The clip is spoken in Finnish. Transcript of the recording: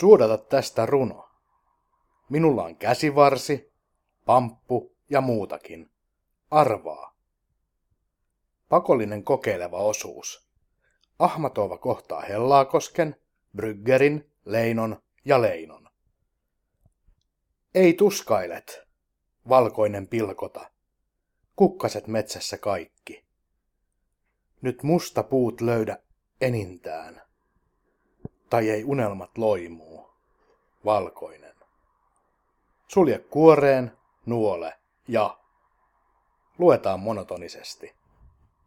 Suodata tästä runo. Minulla on käsivarsi, pamppu ja muutakin. Arvaa. Pakollinen kokeileva osuus. Ahmatova kohtaa Hellaakosken, Bryggerin, Leinon ja Leinon. Ei tuskailet, valkoinen pilkota. Kukkaset metsässä kaikki. Nyt musta puut löydä enintään. Tai ei unelmat loimuu, valkoinen. Sulje kuoreen, nuole ja... Luetaan monotonisesti.